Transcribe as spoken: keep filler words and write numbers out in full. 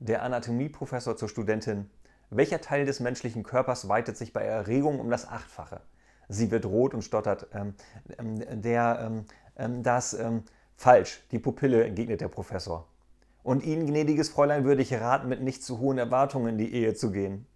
Der Anatomieprofessor zur Studentin: Welcher Teil des menschlichen Körpers weitet sich bei Erregung um das Achtfache? Sie wird rot und stottert. Ähm, der, ähm, das, ähm, falsch, die Pupille, entgegnet der Professor. Und Ihnen, gnädiges Fräulein, würde ich raten, mit nicht zu hohen Erwartungen in die Ehe zu gehen.